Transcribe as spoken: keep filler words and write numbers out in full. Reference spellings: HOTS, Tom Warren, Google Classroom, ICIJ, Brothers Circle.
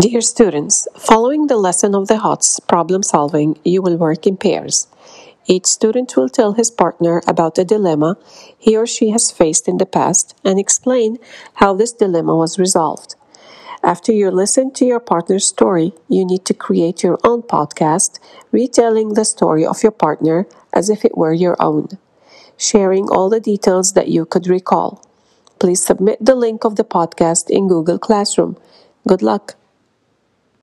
Dear students, following the lesson of the HOTS problem solving, you will work in pairs. Each student will tell his partner about a dilemma he or she has faced in the past and explain how this dilemma was resolved. After you listen to your partner's story, you need to create your own podcast, retelling the story of your partner as if it were your own, sharing all the details that you could recall. Please submit the link of the podcast in Google Classroom. Good luck!